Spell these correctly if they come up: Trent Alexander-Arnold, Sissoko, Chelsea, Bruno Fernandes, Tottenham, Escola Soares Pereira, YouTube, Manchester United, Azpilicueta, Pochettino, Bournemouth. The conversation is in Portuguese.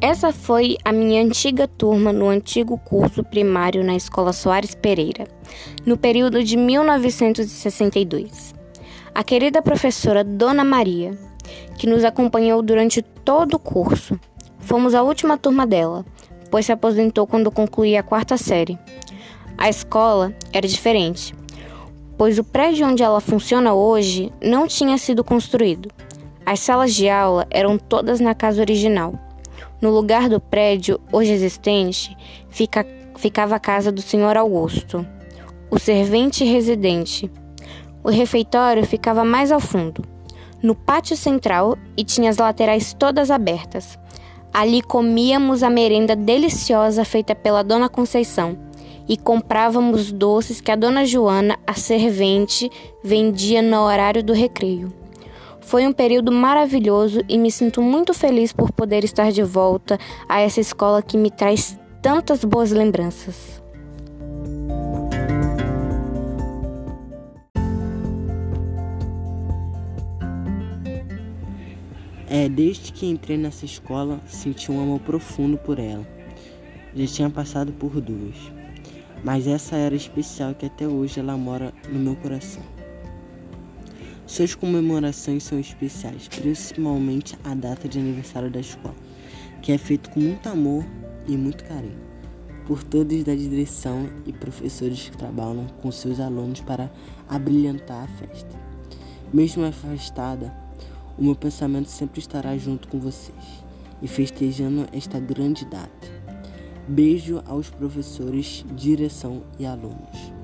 Essa foi a minha antiga turma no antigo curso primário na Escola Soares Pereira, no período de 1962. A querida professora Dona Maria, que nos acompanhou durante todo o curso, fomos a última turma dela, pois se aposentou quando concluía a 4ª série. A escola era diferente, pois o prédio onde ela funciona hoje não tinha sido construído. As salas de aula eram todas na casa original. No lugar do prédio, hoje existente, ficava a casa do Sr. Augusto, o servente residente. O refeitório ficava mais ao fundo, no pátio central, e tinha as laterais todas abertas. Ali comíamos a merenda deliciosa feita pela Dona Conceição e comprávamos doces que a Dona Joana, a servente, vendia no horário do recreio. Foi um período maravilhoso e me sinto muito feliz por poder estar de volta a essa escola que me traz tantas boas lembranças. Desde que entrei nessa escola, senti um amor profundo por ela. Já tinha passado por duas, mas essa era especial que até hoje ela mora no meu coração. Suas comemorações são especiais, principalmente a data de aniversário da escola, que é feito com muito amor e muito carinho, por todos da direção e professores que trabalham com seus alunos para abrilhantar a festa. Mesmo afastada, o meu pensamento sempre estará junto com vocês e festejando esta grande data. Beijo aos professores, direção e alunos.